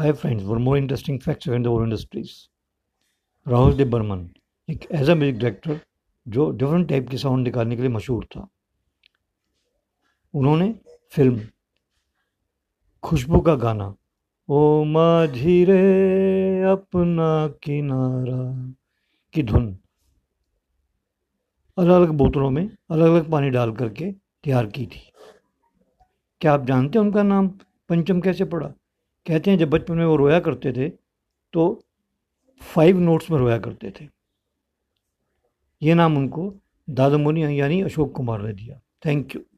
Hi friends, one more interesting facts in the over industries. Rahul Dev Burman एक ऐसा music director जो different type के sound निकालने के लिए मशहूर था। उन्होंने फिल्म खुशबू का गाना ओ माधीरे अपना किनारा की धुन अलग अलग बोतलों में अलग अलग पानी डाल करके तैयार की थी। क्या आप जानते हैं उनका नाम पंचम कैसे पड़ा? कहते हैं जब बचपन में वो रोया करते थे तो 5 नोट्स में रोया करते थे। ये नाम उनको दादामुनि यानी अशोक कुमार ने दिया। Thank you.